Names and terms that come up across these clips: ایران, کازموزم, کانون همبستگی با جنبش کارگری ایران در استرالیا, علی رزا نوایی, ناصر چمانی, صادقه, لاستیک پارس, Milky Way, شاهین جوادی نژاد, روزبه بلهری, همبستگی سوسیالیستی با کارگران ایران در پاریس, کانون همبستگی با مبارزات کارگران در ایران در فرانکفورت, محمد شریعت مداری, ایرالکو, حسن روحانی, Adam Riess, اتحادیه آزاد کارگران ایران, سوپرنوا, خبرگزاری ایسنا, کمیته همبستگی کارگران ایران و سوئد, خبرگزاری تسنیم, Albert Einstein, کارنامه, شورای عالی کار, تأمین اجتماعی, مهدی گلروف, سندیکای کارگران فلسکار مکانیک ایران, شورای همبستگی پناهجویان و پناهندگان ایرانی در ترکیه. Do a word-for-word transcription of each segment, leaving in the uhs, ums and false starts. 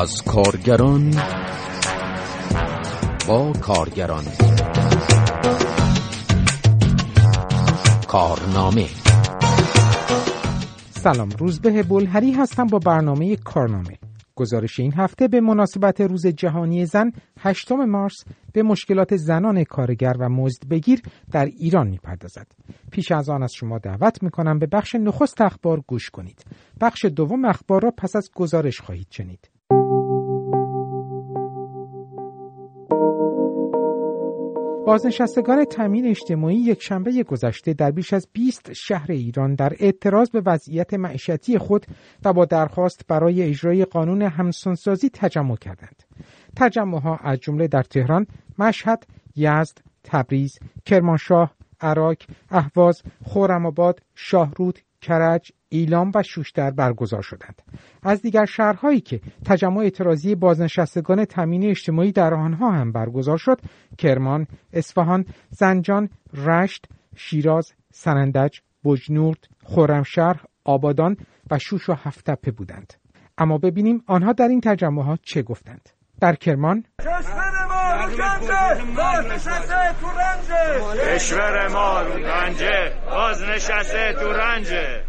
از کارگران با کارگران، کارنامه. سلام، روزبه بلهری هستم با برنامه کارنامه. گزارش این هفته به مناسبت روز جهانی زن هشتم مارس به مشکلات زنان کارگر و مزدبگیر در ایران می‌پردازد. پیش از آن از شما دعوت می‌کنم به بخش نخست اخبار گوش کنید. بخش دوم اخبار را پس از گزارش خواهید شنید. بازنشستگان تأمین اجتماعی یک شنبه گذشته در بیش از بیست شهر ایران در اعتراض به وضعیت معیشتی خود و با درخواست برای اجرای قانون همسانسازی تجمع کردند. تجمع‌ها از جمله در تهران، مشهد، یزد، تبریز، کرمانشاه، عراق، اهواز، خرم‌آباد، شاهرود، کرج، ایلام و شوشتر برگزار شدند. از دیگر شهرهایی که تجمع اعتراضی بازنشستگان تأمین اجتماعی در آنها هم برگزار شد، کرمان، اصفهان، زنجان، رشت، شیراز، سنندج، بجنورد، خرمشهر، آبادان و شوش و هفت‌تپه بودند. اما ببینیم آنها در این تجمع‌ها چه گفتند. در کرمان: کشور ما رو رنجه، بازنشسته تو رنجه.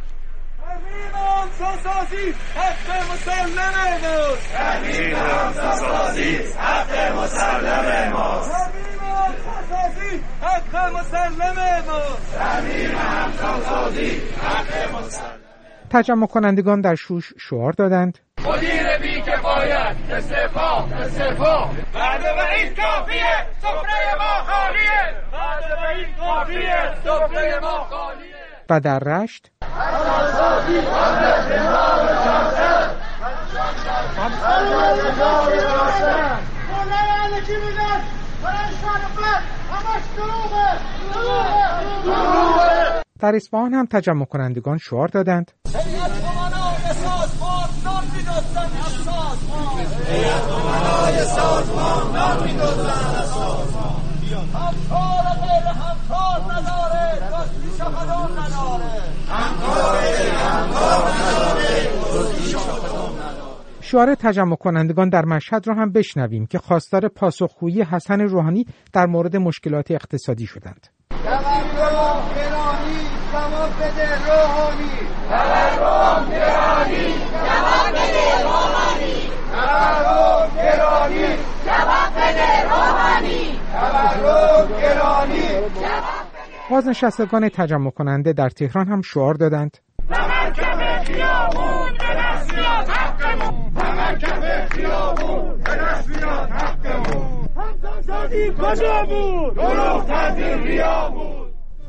تجمع کنندگان در شوش شعار دادند: مدیر بی کفایت استعفا استعفا، بعد و این کافیه، سفره ما خالیه، بعد و این کافیه، سفره ما خالیه. و در رشت: در اصفهان هم تجمع کنندگان شعار دادند: شعار تجمع کنندگان در مشهد را هم بشنویم که خواستار پاسخگویی حسن روحانی در مورد مشکلات اقتصادی شدند. بازنشستگان تجمع کننده در تهران هم شعار دادند: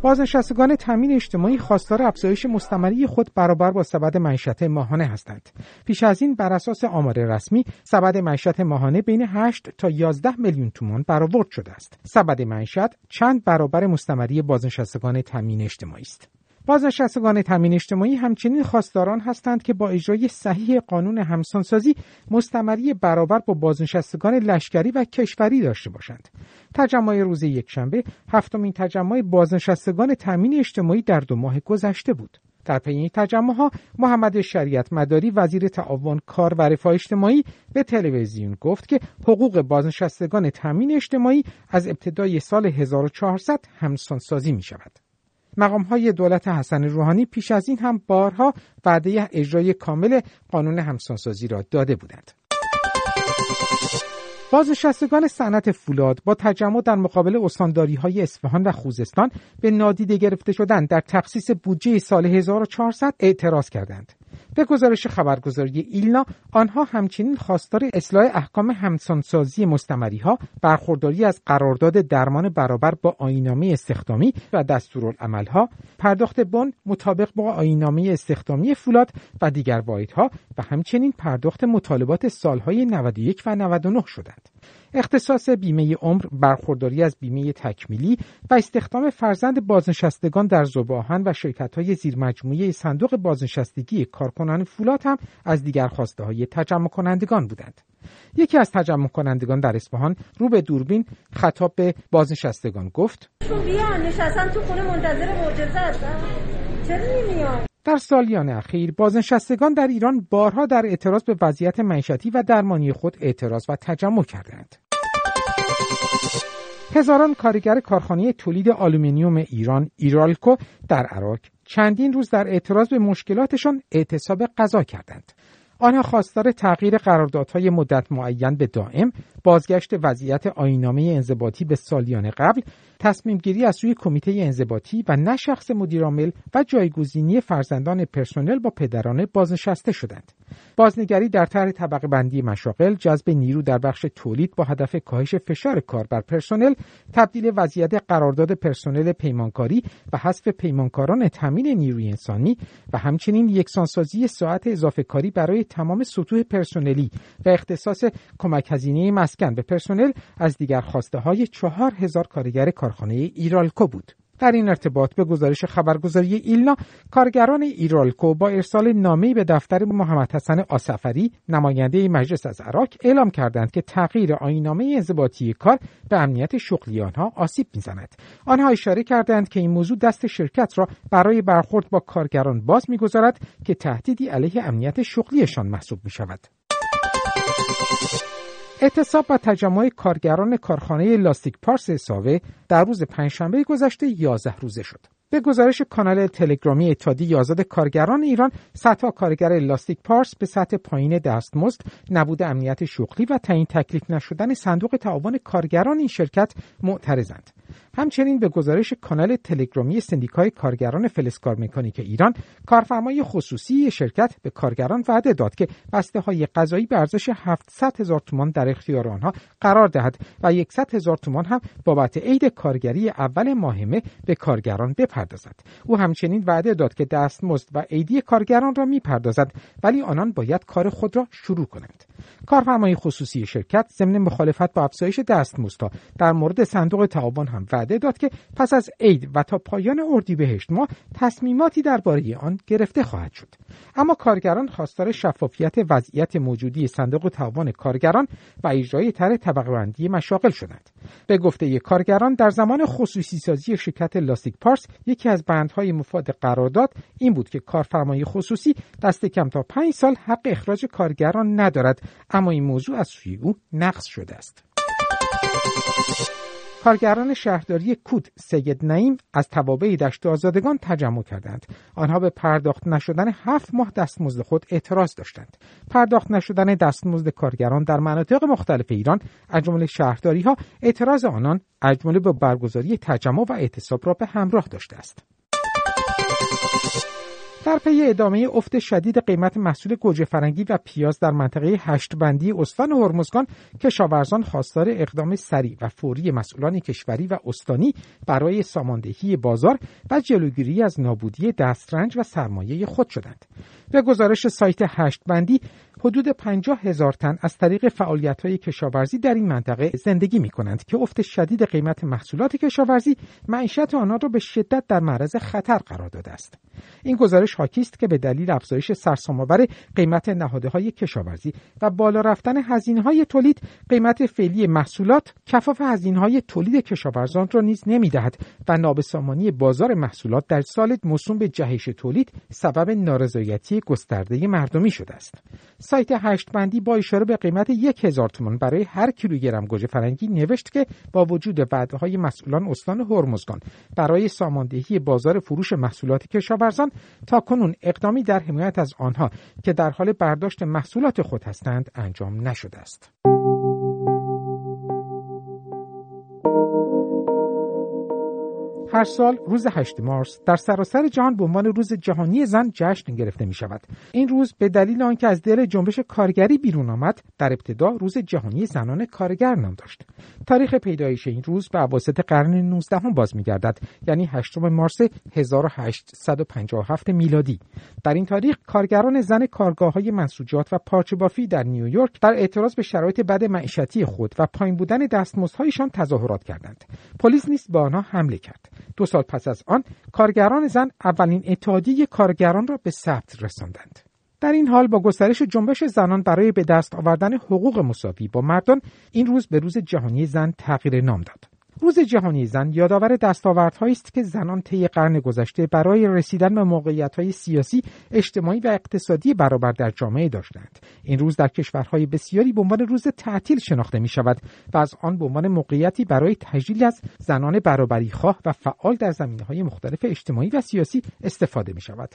بازنشستگان تأمین اجتماعی خواستار افزایش مستمری خود برابر با سبد معیشت ماهانه هستند. پیش از این بر اساس آمار رسمی سبد معیشت ماهانه بین هشت تا یازده میلیون تومان برآورد شده است. سبد معیشت چند برابر مستمری بازنشستگان تأمین اجتماعی است. بازنشستگان تأمین اجتماعی همچنین خواستاران هستند که با اجرای صحیح قانون همسانسازی مستمری برابر با بازنشستگان لشکری و کشوری داشته باشند. تجمع روز یکشنبه، هفتمین تجمع بازنشستگان تأمین اجتماعی در دو ماه گذشته بود. در پی این تجمع‌ها محمد شریعت مداری وزیر تعاون کار و رفاه اجتماعی به تلویزیون گفت که حقوق بازنشستگان تأمین اجتماعی از ابتدای سال هزار و چهارصد همسانسازی می‌شود. مقام‌های دولت حسن روحانی پیش از این هم بارها وعده اجرای کامل قانون همسانسازی را داده بودند. بازنشستگان صنعت فولاد با تجمع در مقابل استانداری‌های اصفهان و خوزستان به نادیده گرفته شدن در تخصیص بودجه سال هزار و چهارصد اعتراض کردند. به گزارش خبرگزاری ایلنا، آنها همچنین خواستار اصلاح احکام همسانسازی مستمری‌ها، برخورداری از قرارداد درمان برابر با آیین‌نامه استخدامی و دستورالعمل‌ها، پرداخت بن مطابق با آیین‌نامه استخدامی فولاد و دیگر واحدها و همچنین پرداخت مطالبات سال‌های نود و یک و نود و نه شدند. اختصاص بیمه عمر، برخورداری از بیمه تکمیلی و استخدام فرزند بازنشستگان در ذوب‌آهن و شرکت‌های زیرمجموعه صندوق بازنشستگی کارکنان فولاد هم از دیگر خواسته‌های تجمع کنندگان بودند. یکی از تجمع کنندگان در اصفهان رو به دوربین خطاب به بازنشستگان گفت: بیان نشستن تو خونه منتظر معجزه هستن، چرا نمیان؟ در سالیان اخیر بازنشستگان در ایران بارها در اعتراض به وضعیت معیشتی و درمانی خود اعتراض و تجمع کردند. هزاران کارگر کارخانه تولید آلومینیوم ایران ایرالکو در عراق چندین روز در اعتراض به مشکلاتشان اعتصاب غذا کردند. آنها خواستار تغییر قراردادهای مدت معین به دائم، بازگشت وضعیت آیین‌نامه انضباطی به سالیان قبل، تصمیم گیری از سوی کمیته انضباطی و نه شخص مدیرعامل و جایگزینی فرزندان پرسنل با پدران بازنشسته شدند. بازنگری در طرح طبقه بندی مشاغل، جذب نیرو در بخش تولید با هدف کاهش فشار کار بر پرسنل، تبدیل وضعیت قرارداد پرسنل پیمانکاری و حذف پیمانکاران تامین نیروی انسانی و همچنین یکسانسازی ساعت اضافه کاری برای تمام سطوح پرسنلی و اختصاص کمک هزینه مسکن به پرسنل از دیگر خواسته های چهار هزار کارگر کارخانه ایرالکو بود. در این ارتباط به گزارش خبرگزاری ایلنا، کارگران ایرالکو با ارسال نامه‌ای به دفتر محمد حسن آسفری، نماینده مجلس از عراق، اعلام کردند که تغییر آیین‌نامه انضباطی کار به امنیت شغلی آنها آسیب می‌زند. آنها اشاره کردند که این موضوع دست شرکت را برای برخورد با کارگران باز می‌گذارد که تهدیدی علیه امنیت شغلیشان محسوب می‌شود. اعتصاب و تجمع کارگران کارخانه لاستیک پارس ساوه در روز پنجشنبه گذشته یازده روزه شد. به گزارش کانال تلگرامی اتحادیه آزاد کارگران ایران، صدها کارگر لاستیک پارس به سطح پایین دستمزد، نبود امنیت شغلی و تعیین تکلیف نشدن صندوق تعاون کارگران این شرکت معترضند. همچنین به گزارش کانال تلگرامی سندیکای کارگران فلسکار مکانیک ایران، کارفرمای خصوصی شرکت به کارگران وعده داد که بسته‌های غذایی به ارزش هفتصد هزار تومان در اختیار آنها قرار دهد و صد هزار تومان هم بابت عید کارگری اول ماه مه به کارگران بپردازد. او همچنین وعده داد که دستمزد و عیدی کارگران را می‌پردازد، ولی آنان باید کار خود را شروع کنند. کارفرمای خصوصی شرکت ضمن مخالفت با افزایش دستمزدها در مورد صندوق تعاون هم وعده داد که پس از عید و تا پایان اردیبهشت ماه تصمیماتی درباره آن گرفته خواهد شد. اما کارگران خواستار شفافیت وضعیت موجودی صندوق تعاون کارگران و اجرای طرح طبقه‌بندی مشاغل شدند. به گفته کارگران، در زمان خصوصی سازی شرکت لاستیک پارس، یکی از بندهای مفاد قرارداد این بود که کارفرمای خصوصی دست کم تا پنج سال حق اخراج کارگران ندارد، اما این موضوع از سوی او نقض شده است. کارگران شهرداری کود سید نعیم از توابع دشت آزادگان تجمع کردند. آنها به پرداخت نشدن هفت ماه دستمزد خود اعتراض داشتند. پرداخت نشدن دستمزد کارگران در مناطق مختلف ایران، از جمله شهرداری‌ها، اعتراض آنان از جمله به برگزاری تجمع و اعتصاب را به همراه داشته است. در پی ادامه افت شدید قیمت محصول گوجه فرنگی و پیاز در منطقه هشت بندی استان هرمزگان، کشاورزان خواستار اقدام سریع و فوری مسئولان کشوری و استانی برای ساماندهی بازار و جلوگیری از نابودی دسترنج و سرمایه خود شدند. به گزارش سایت هشت بندی، حدود پنجاه هزار تن از طریق فعالیت‌های کشاورزی در این منطقه زندگی می‌کنند که افت شدید قیمت محصولات کشاورزی معیشت آنها را به شدت در معرض خطر قرار داده است. این گزارش حاکی است که به دلیل افزایش سرسام‌آور قیمت نهادهای کشاورزی و بالا رفتن هزینه‌های تولید، قیمت فعلی محصولات کفاف هزینه‌های تولید کشاورزان را نیز نمی‌دهد و نابسامانی بازار محصولات در سال موسوم به جهش تولید سبب نارضایتی گسترده مردمی شده است. سایت هشت بندی با اشاره به قیمت هزار تومان برای هر کیلوگرم گوجه فرنگی نوشت که با وجود وعده‌های مسئولان استان هرمزگان برای ساماندهی بازار فروش محصولات کشاورزان، تاکنون اقدامی در حمایت از آنها که در حال برداشت محصولات خود هستند انجام نشده است. هر سال روز هشت مارس در سراسر جهان به عنوان روز جهانی زن جشن گرفته می شود. این روز به دلیل آنکه از دل جنبش کارگری بیرون آمد، در ابتدا روز جهانی زنان کارگر نام داشت. تاریخ پیدایش این روز به اواسط قرن نوزدهم باز می گردد، یعنی هشت مارس هزار و هشتصد و پنجاه و هفت میلادی. در این تاریخ کارگران زن کارگاه‌های منسوجات و پارچه‌بافی در نیویورک در اعتراض به شرایط بد معیشتی خود و پایین بودن دستمزدهایشان تظاهرات کردند. پلیس نیز به آنها حمله کرد. دو سال پس از آن، کارگران زن اولین اتحادیه کارگران را به ثبت رساندند. در این حال، با گسترش جنبش زنان برای به دست آوردن حقوق مساوی با مردان، این روز به روز جهانی زن تغییر نام داد. روز جهانی زن یادآور دستاوردهایی است که زنان طی قرن گذشته برای رسیدن به موقعیت‌های سیاسی، اجتماعی و اقتصادی برابر در جامعه داشتند. این روز در کشورهای بسیاری به عنوان روز تعطیل شناخته می‌شود و از آن به عنوان موقعیتی برای تجلیل از زنان برابری‌خواه و فعال در زمینه‌های مختلف اجتماعی و سیاسی استفاده می‌شود.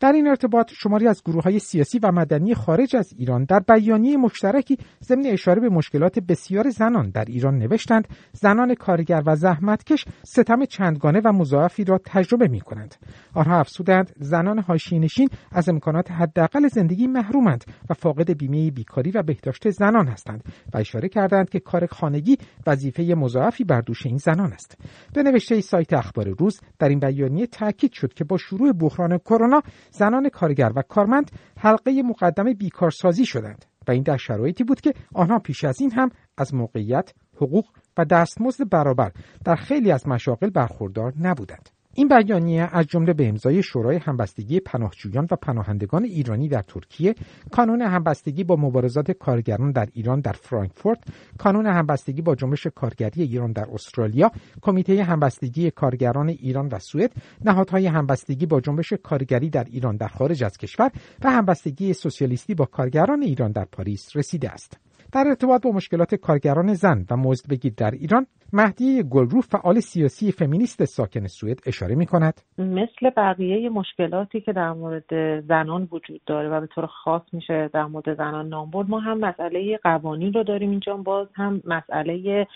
در این ارتباط شماری از گروه‌های سیاسی و مدنی خارج از ایران در بیانیه مشترکی ضمن اشاره به مشکلات بسیار زنان در ایران نوشتند: زنان کارگر و زحمتکش ستم چندگانه و مضاعفی را تجربه می‌کنند. آنها افزودند: زنان حاشیه‌نشین از امکانات حداقل زندگی محرومند و فاقد بیمه بیکاری و بهداشت زنان هستند و اشاره کردند که کار خانگی وظیفه مضاعفی بر دوش این زنان است. به نوشته سایت اخبار روز در این بیانیه تاکید شد که با شروع بحران کرونا زنان کارگر و کارمند حلقه مقدم بیکارسازی شدند و این در شرایطی بود که آنها پیش از این هم از موقعیت، حقوق و دستمزد برابر در خیلی از مشاغل برخوردار نبودند. این بیانیه از جمله به امضای شورای همبستگی پناهجویان و پناهندگان ایرانی در ترکیه، کانون همبستگی با مبارزات کارگران در ایران در فرانکفورت، کانون همبستگی با جنبش کارگری ایران در استرالیا، کمیته همبستگی کارگران ایران و سوئد، نهادهای همبستگی با جنبش کارگری در ایران در خارج از کشور و همبستگی سوسیالیستی با کارگران ایران در پاریس رسیده است. در ارتباط با مشکلات کارگران زن و مزدبگی در ایران، مهدی گلروف فعال سیاسی فمینیست ساکن سوئد اشاره می‌کند: مثل بقیه مشکلاتی که در مورد زنان وجود داره و به طور خاص میشه در مورد زنان نامبرد، ما هم مسئله قوانین رو داریم اینجا، باز هم مسئله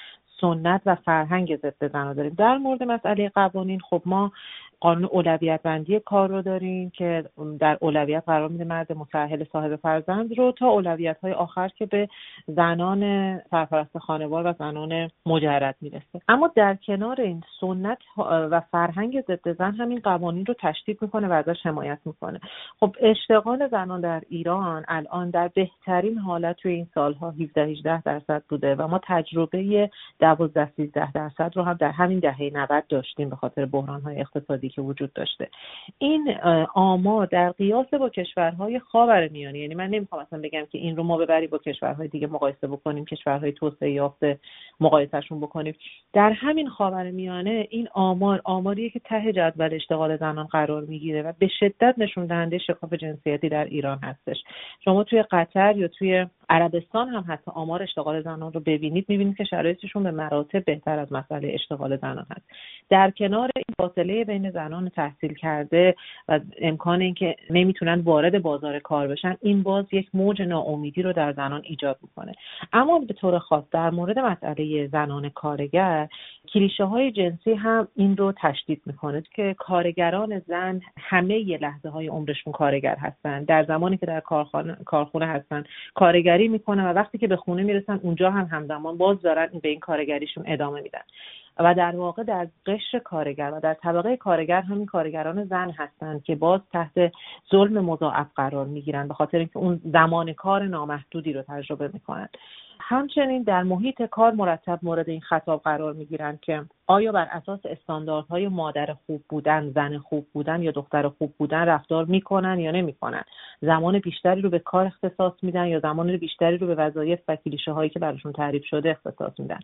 سنت و فرهنگ ضد زن رو داریم. در مورد مسئله قوانین، خب ما قانون اولویت بندی کار رو داریم که در اولویت قرار میده مرد متأهل صاحب فرزند رو تا اولویت‌های آخر که به زنان سرپرست خانوار و زنان مجرد میرسه. اما در کنار این سنت و فرهنگ ضد زن همین قوانین رو تشدید میکنه و ازش حمایت میکنه. خب اشتغال زنان در ایران الان در بهترین حالت توی این سالها هفده هجده درصد بوده و ما تجربه دوازده سیزده درصد رو هم در همین دهه نود داشتیم به خاطر بحران‌های اقتصادی که وجود داشته. این آمار در قیاس با کشورهای خاورمیانه، یعنی من نمیخوام اصلا بگم که این رو ما ببری با کشورهای دیگه مقایسه بکنیم، کشورهای توسعه یافته مقایسهشون بکنیم، در همین خاورمیانه این آمار آماریه که ته جدول اشتغال زنان قرار میگیره و به شدت نشون دهنده شکاف جنسیتی در ایران هستش. شما توی قطر یا توی عربستان هم حتی آمار اشتغال زنان رو ببینید، میبینید که شرایطشون به مراتب بهتر از مسئله اشتغال زنان هست. در کنار این فاصله بین زنان تحصیل کرده و امکان اینکه نمیتونن وارد بازار کار بشن، این باز یک موج ناامیدی رو در زنان ایجاد میکنه. اما به طور خاص در مورد مسئله زنان کارگر، کلیشه های جنسی هم این رو تشدید میکنه که کارگران زن همه ی لحظه های عمرشون کارگر هستن. در زمانی که در کارخانه کارخونه هستن کارگری میکنن و وقتی که به خونه میرسن اونجا هم همزمان باز دارن به این کارگریشون ادامه میدن و در واقع در قشر کارگر و در طبقه کارگر همین کارگران زن هستند که باز تحت ظلم مضاعف قرار میگیرن به خاطر اینکه اون زمان کار نامحدودی رو تجربه میکنن. همچنین در محیط کار مرتب مورد این خطاب قرار میگیرن که آیا بر اساس استانداردهای مادر خوب بودن، زن خوب بودن یا دختر خوب بودن رفتار میکنن یا نمیکنن، زمان بیشتری رو به کار اختصاص میدن یا زمان بیشتری رو به وظایف و کلیشه هایی که براشون تعریف شده اختصاص میدن.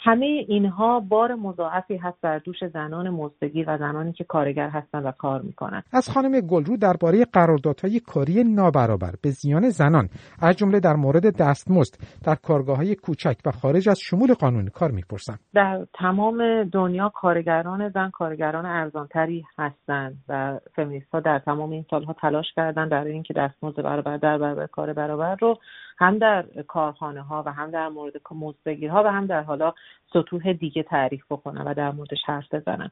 همه اینها بار مضاعفی هست بر دوش زنان مزدگیر و زنانی که کارگر هستند و کار میکنند. از خانم گلرو درباره قراردادهای کاری نابرابر به زیان زنان از جمله در مورد دستمزد در کارگاه‌های کوچک و خارج از شمول قانون کار میپرسم. در تمام دنیا کارگران زن کارگران ارزانتری هستند و فمینیست‌ها در تمام این سالها تلاش کردند برای اینکه دستمزد برابر در برابر کار برابر رو هم در کارخانه ها و هم در مورد مزدگیرها و هم در حالا سطوح دیگه تعریف بکنن و در موردش حرف بزنن.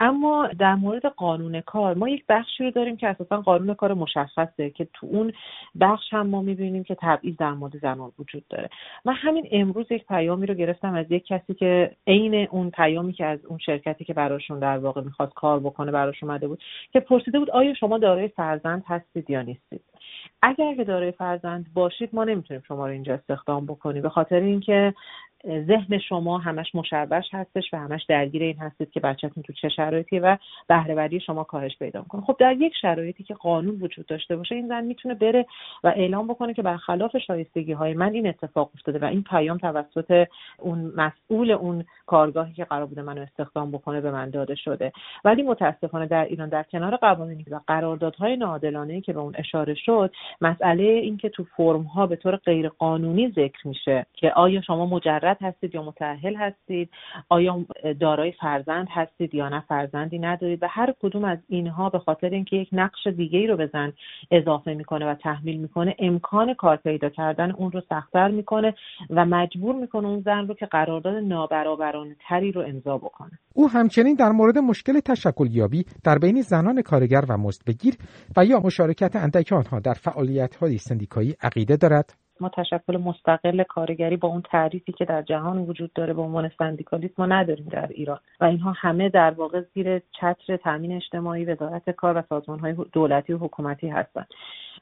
اما در مورد قانون کار ما یک بخشی رو داریم که اساساً قانون کار مشخصه که تو اون بخش هم ما می‌بینیم که تبعیض در مورد زنان وجود داره. من همین امروز یک پیامی رو گرفتم از یک کسی که عین اون پیامی که از اون شرکتی که براشون در واقع می‌خواست کار بکنه براش اومده بود که پرسیده بود آیا شما دارای فرزند هستید یا نیستید. اگر که دارای فرزند باشید ما نمیتونیم شما رو اینجا استخدام بکنیم، به خاطر اینکه ذهن شما همش مشوش هستش و همش درگیر این هستید که بچه‌تون تو چه شرایطی و بهره‌وری شما کاهش پیدا می‌کنه. خب در یک شرایطی که قانون وجود داشته باشه این زن میتونه بره و اعلام بکنه که برخلاف شایستگی‌های من این اتفاق افتاده و این پیام توسط اون مسئول اون کارگاهی که قرار بوده منو استخدام بکنه به من داده شده. ولی متأسفانه در ایران در کنار قوانینی و قراردادهای ناعادلانه‌ای که به اون اشاره شد، مسئله این که تو فرم‌ها به طور غیرقانونی ذکر میشه که آیا شما مجرد هستید یا متأهل هستید، آیا دارای فرزند هستید یا نه، فرزندی ندارید، و هر کدوم از اینها به خاطر اینکه یک نقش دیگه‌ای رو به زن اضافه میکنه و تحمیل میکنه امکان کار پیدا کردن اون رو سخت‌تر میکنه و مجبور میکنه اون زن رو که قرارداد نابرابرانه تری رو امضا بکنه. او همچنین در مورد مشکل تشکل‌یابی در بین زنان کارگر و مزدبگیر و یا مشارکت اندک آنها در فعالیت‌های سندیکایی عقیده دارد. ما تشکل مستقل کارگری با اون تعریفی که در جهان وجود داره به عنوان سندیکالیسم ما نداریم در ایران و اینها همه در واقع زیر چتر تأمین اجتماعی، وزارت کار و سازمان‌های دولتی و حکومتی هستند.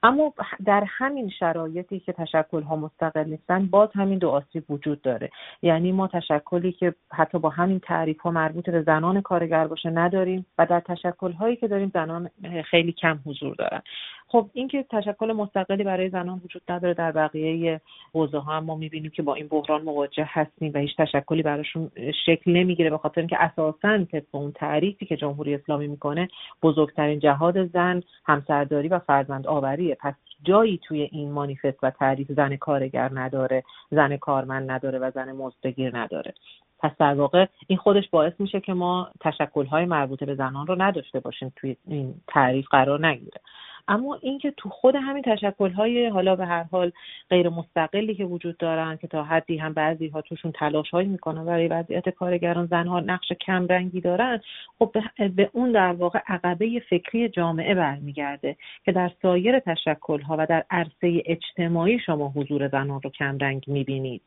اما در همین شرایطی که تشکل‌ها مستقل نیستن باز همین دو آسیب وجود داره، یعنی ما تشکلی که حتی با همین تعریف‌ها مربوط به زنان کارگر باشه نداریم و در تشکل‌هایی که داریم زنان خیلی کم حضور دارن. خب اینکه تشکل مستقلی برای زنان وجود نداره در بقیه حوزه‌ها هم ما می‌بینیم که با این بحران مواجه هستیم و هیچ تشکلی براشون شکل نمی‌گیره، به خاطر اینکه اساساً طبق اون تعریفی که جمهوری اسلامی می‌کنه بزرگترین جهاد زن همسرداری و فرزندآوری، پس جایی توی این مانیفست و تعریف زن کارگر نداره، زن کارمند نداره و زن مزدبگیر نداره. پس در واقع این خودش باعث میشه که ما تشکل‌های مربوطه به زنان رو نداشته باشیم توی این تعریف قرار نگیره. اما اینکه تو خود همین تشکل‌های حالا به هر حال غیر مستقلی که وجود دارن که تا حدی هم بعضی‌ها توشون تلاش‌هایی میکنن برای وضعیت کارگران، زن‌ها نقش کم رنگی دارن، خب به اون در واقع عقبه فکری جامعه برمیگرده که در سایر تشکل‌ها و در عرصه اجتماعی شما حضور زنان رو کم رنگ می‌بینید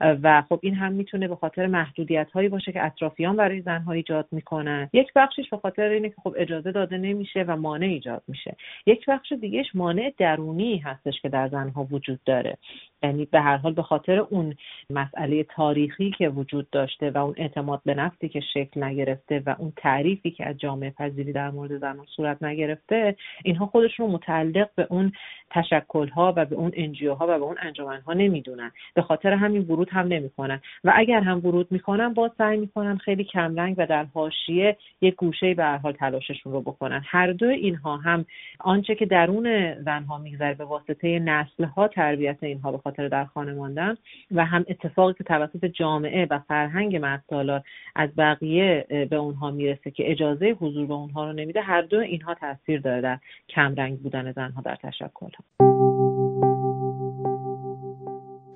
و خب این هم میتونه به خاطر محدودیت‌هایی باشه که اطرافیان برای زن‌ها ایجاد میکنن، یک بخشش به خاطر اینه که خب اجازه داده نمیشه و مانع ایجاد میشه، یک بخش دیگهش مانع درونی هستش که در زنها وجود داره، یعنی به هر حال به خاطر اون مسئله تاریخی که وجود داشته و اون اعتماد به نفسی که شکل نگرفته و اون تعریفی که از جامعه پذیری در مورد زنان صورت نگرفته، اینها خودشون رو متعلق به اون تشکل‌ها و به اون انجیوها و به اون انجمن‌ها نمیدونن، به خاطر همین ورود هم نمی‌کنن و اگر هم ورود می‌کنن باز سعی می‌کنن خیلی کم رنگ و در حاشیه یک گوشه‌ای به هر حال تلاششون رو بکنن. هر دو اینها هم آنچه که درون زن‌ها می‌گذره به واسطه نسل‌ها تربیت اینها به خاطر در خانه ماندن و هم اتفاقی که توسط جامعه و فرهنگ مردسالار از بقیه به اونها میرسه که اجازه حضور به اونها رو نمیده، هر دو اینها تاثیر داره در کم رنگ بودن زن‌ها در تشکل‌ها.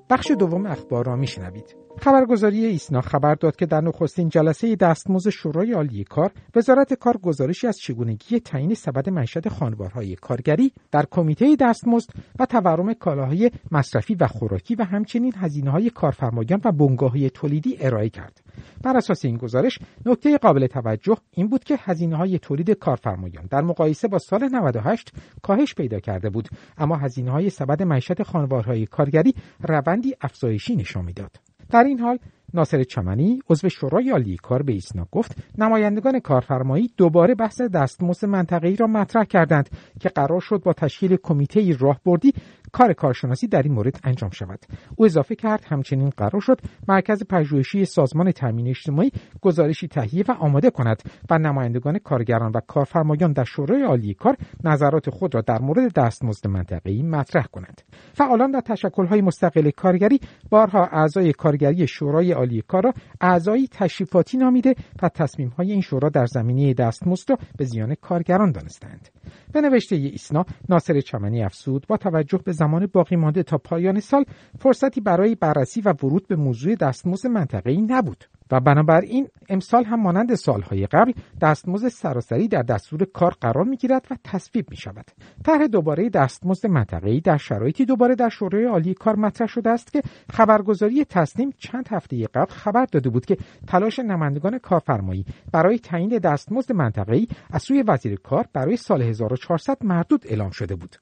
بخش دوم اخبار را میشنوید. خبرگزاری ایسنا خبر داد که در نخستین جلسه دستمزد شورای عالی کار، وزارت کار گزارشی از چگونگی تعیین سبد معیشت خانوارهای کارگری در کمیته دستمزد و تورم کالاهای مصرفی و خوراکی و همچنین هزینه‌های کارفرمایان و بنگاه‌های تولیدی ارائه کرد. بر اساس این گزارش، نکته قابل توجه این بود که هزینه‌های تولید کارفرمایان در مقایسه با سال نود و هشت کاهش پیدا کرده بود، اما هزینه‌های سبد معیشت خانوارهای کارگری روندی افزایشی نشان می‌داد. در این حال ناصر چمانی عضو شورای عالی کار به ایسنا گفت نمایندگان کارفرمایی دوباره بحث دستمزد منطقه‌ای را مطرح کردند که قرار شد با تشکیل کمیته راهبردی کار کارشناسی در این مورد انجام شود. او اضافه کرد همچنین قرار شد مرکز پژوهشی سازمان تأمین اجتماعی گزارشی تهیه و آماده کند و نمایندگان کارگران و کارفرمایان در شورای عالی کار نظرات خود را در مورد دستمزد منطقه‌ای مطرح کنند. فعالان در تشکل‌های مستقل کارگری بارها اعضای کارگری شورای عالی کار را اعضای تشریفاتی نامیده و تصمیم‌های این شورا در زمینه دستمزد را به زیان کارگران دانستند. به نوشته ایسنا، ناصر چمنی افزود با توجه به زمان باقی مانده تا پایان سال فرصتی برای بررسی و ورود به موضوع دستمزد منطقه‌ای نبود و بنابراین امسال هم مانند سالهای قبل دستمزد سراسری در دستور کار قرار می‌گیرد و تصویب می‌شود. طرح دوباره دستمزد منطقه‌ای در شرایطی دوباره در شورای عالی کار مطرح شده است که خبرگزاری تسنیم چند هفته قبل خبر داده بود که تلاش نمایندگان کارفرمایی برای تعیین دستمزد منطقه‌ای از سوی وزیر کار برای سال هزار و چهارصد مردود اعلام شده بود.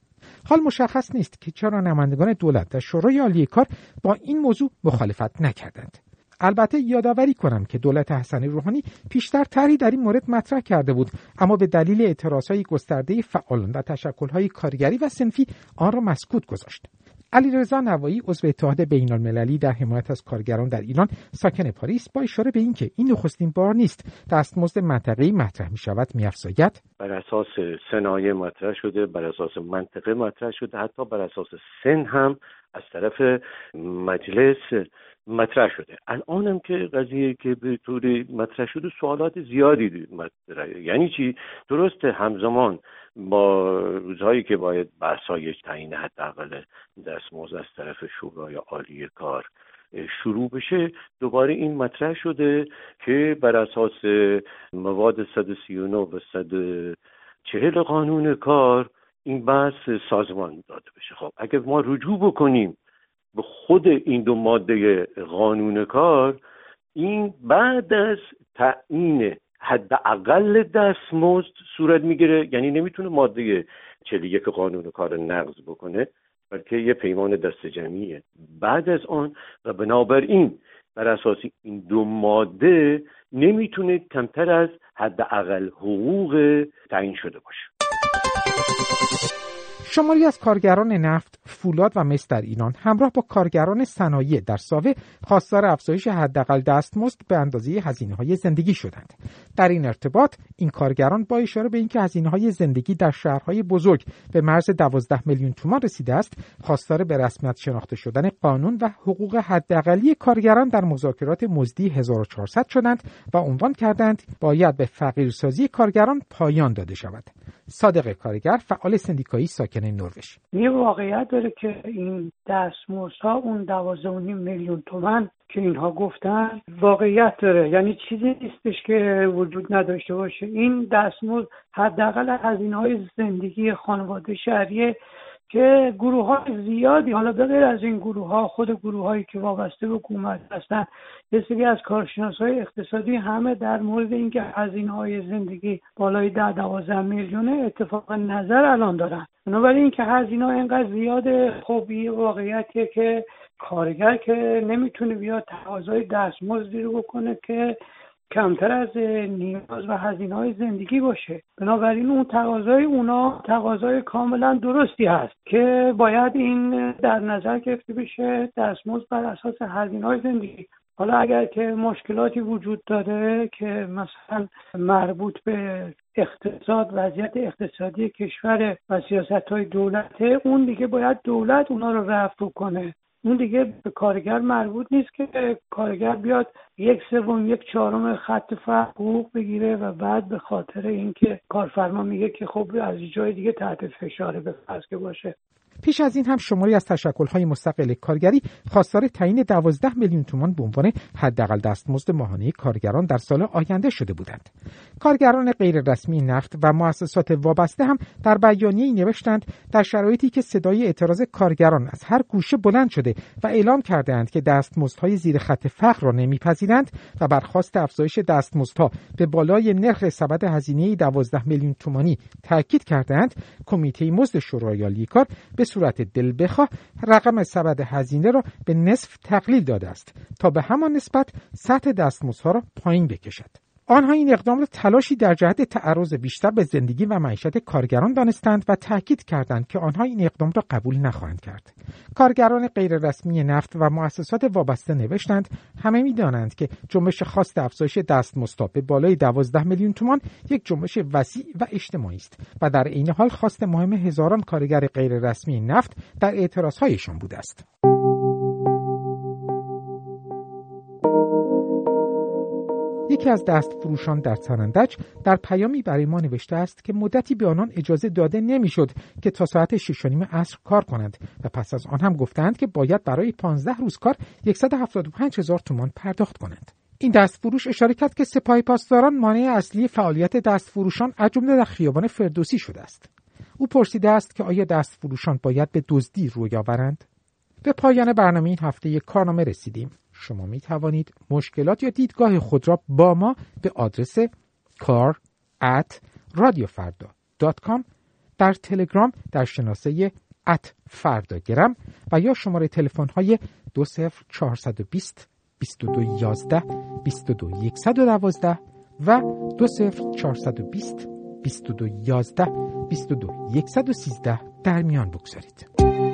حال مشخص نیست که چرا نمایندگان دولت در شورای عالی کار با این موضوع مخالفت نکردند. البته یادآوری کنم که دولت حسن روحانی پیشتر طرحی در این مورد مطرح کرده بود، اما به دلیل اعتراضهای گسترده فعالان و تشکل‌های کارگری و صنفی آن را مسکوت گذاشت. علی رزا نوایی عضو اتحاد بینالمللی در حمایت از کارگران در ایران ساکن پاریس با اشاره به اینکه این نخستین بار نیست دستمزد منطقه‌ای مطرح می‌شود می‌افزاید: بر اساس صنایع مطرح شده، بر اساس منطقه مطرح شده، حتی بر اساس سن هم از طرف مجلس مطرح شده. الان هم که قضیه که به طور مطرح شده سوالات زیادی مطرحه. یعنی چی؟ درست همزمان با روزهایی که باید بحث‌های تعیین حداقل دستمزد از طرف شورای عالی کار شروع بشه، دوباره این مطرح شده که بر اساس مواد صد و سی و نه و صد و چهل قانون کار این بحث سازمان داده بشه. خب اگر ما رجوع بکنیم به خود این دو ماده قانون کار، این بعد از تعیین حداقل دستمزد صورت میگیره، یعنی نمیتونه ماده چهل و یک قانون کار نقض بکنه، بلکه یه پیمان دست جمعیه بعد از آن، و بنابراین بر اساس این دو ماده نمیتونه کمتر از حداقل حقوق تعیین شده باشه. شماری از کارگران نفت، فولاد و مس در ایران همراه با کارگران صنایع در ساوه خواستار افزایش حداقل دستمزد به اندازه هزینه‌های زندگی شدند. در این ارتباط این کارگران با اشاره به اینکه هزینه‌های زندگی در شهرهای بزرگ به مرز دوازده میلیون تومان رسیده است، خواستار به رسمیت شناخته شدن قانون و حقوق حداقلی کارگران در مذاکرات مزدی هزار و چهارصد شدند و عنوان کردند باید به فقیرسازی کارگران پایان داده شود. صادقه کارگر فعال سندیکایی ساکن نروژ: یه واقعیت داره که این دستمزدها اون دوازده و نیم میلیون تومان که اینها گفتن واقعیت داره، یعنی چیزی نیستش که وجود نداشته باشه. این دستمزد حداقل هزینه‌های زندگی خانواده شهریه که گروه‌های زیادی، حالا به غیر از این گروه‌ها، خود گروه‌هایی که وابسته به حکومت هستن، یه سری از کارشناس‌های اقتصادی همه در مورد اینکه هزینه‌های زندگی بالای ده تا دوازده میلیونه اتفاق نظر الان دارن. بنابراین اینکه هزینه‌ها اینقدر زیاده، خب یه واقعیتیه که کارگر که نمیتونه بیاد تقاضای دستمزدی رو بکنه که کمتر از نیاز و هزینه‌های زندگی باشه. بنابراین اون تقاضای اونا تقاضای کاملا درستی هست که باید این در نظر گرفته بشه، دستمزد بر اساس هزینه‌های زندگی. حالا اگر که مشکلاتی وجود داره که مثلا مربوط به اقتصاد، وضعیت اقتصادی کشور و سیاست‌های دولته، اون دیگه باید دولت اونا رو رفع کنه. اون دیگه به کارگر مربوط نیست که کارگر بیاد یک سوم یک چهارم خط فقر حقوق بگیره و بعد به خاطر اینکه کارفرما میگه که خب از جای دیگه تحت فشاره به فرض که باشه. پیش از این هم شماری از تشکل‌های مستقل کارگری خواستار تعیین دوازده میلیون تومان به عنوان حداقل دستمزد ماهانه کارگران در سال آینده شده بودند. کارگران غیررسمی نفت و مؤسسات وابسته هم در بیانیه‌ای نوشتند در شرایطی که صدای اعتراض کارگران از هر گوشه بلند شده و اعلام کردند که دستمزدهای زیر خط فقر را نمی‌پذیرند و برخواست افزایش دستمزدها به بالای نرخ سبد هزینه دوازده میلیون تومانی تاکید کردند، کمیته مزد شورای عالی کار به صورت دلبخواه رقم سبد هزینه را به نصف تقلیل داده است تا به همان نسبت سطح دستمزدها را پایین بکشد. آنها این اقدام را تلاشی در جهت تعرض بیشتر به زندگی و معیشت کارگران دانستند و تاکید کردند که آنها این اقدام را قبول نخواهند کرد. کارگران غیررسمی نفت و مؤسسات وابسته نوشتند همه می‌دانند که جنبش خواست افزایش دستمزد به بالای دوازده میلیون تومان یک جنبش وسیع و اجتماعی است و در عین حال خواست مهم هزاران کارگر غیررسمی نفت در اعتراضهایشان بوده است. یکی از دستفروشان در سنندج در پیامی برای ما نوشته است که مدتی به آنان اجازه داده نمیشد که تا ساعت شش و نیم عصر کار کنند و پس از آن هم گفتند که باید برای پانزده روز کار صد و هفتاد و پنج هزار تومان پرداخت کنند. این دستفروش اشاره کرد که سپاه پاسداران مانع اصلی فعالیت دستفروشان از جمله در خیابان فردوسی شده است. او پرسیده است که آیا دستفروشان باید به دزدی روی آورند؟ به پایان برنامه این هفته یک کارنامه رسیدیم. شما می توانید مشکلات یا دیدگاه خود را با ما به آدرس کار ات رادیو فردا دات کام در تلگرام در شناسه ات فرداگرم و یا شماره تلفن های دو صفر چهار دو صفر بیست بیست و دو یازده بیست و دو یکصد و دوازده و دو صفر چهار دو صفر بیست بیست و دو یازده بیست و دو یکصد و سیزده در میان بگذارید.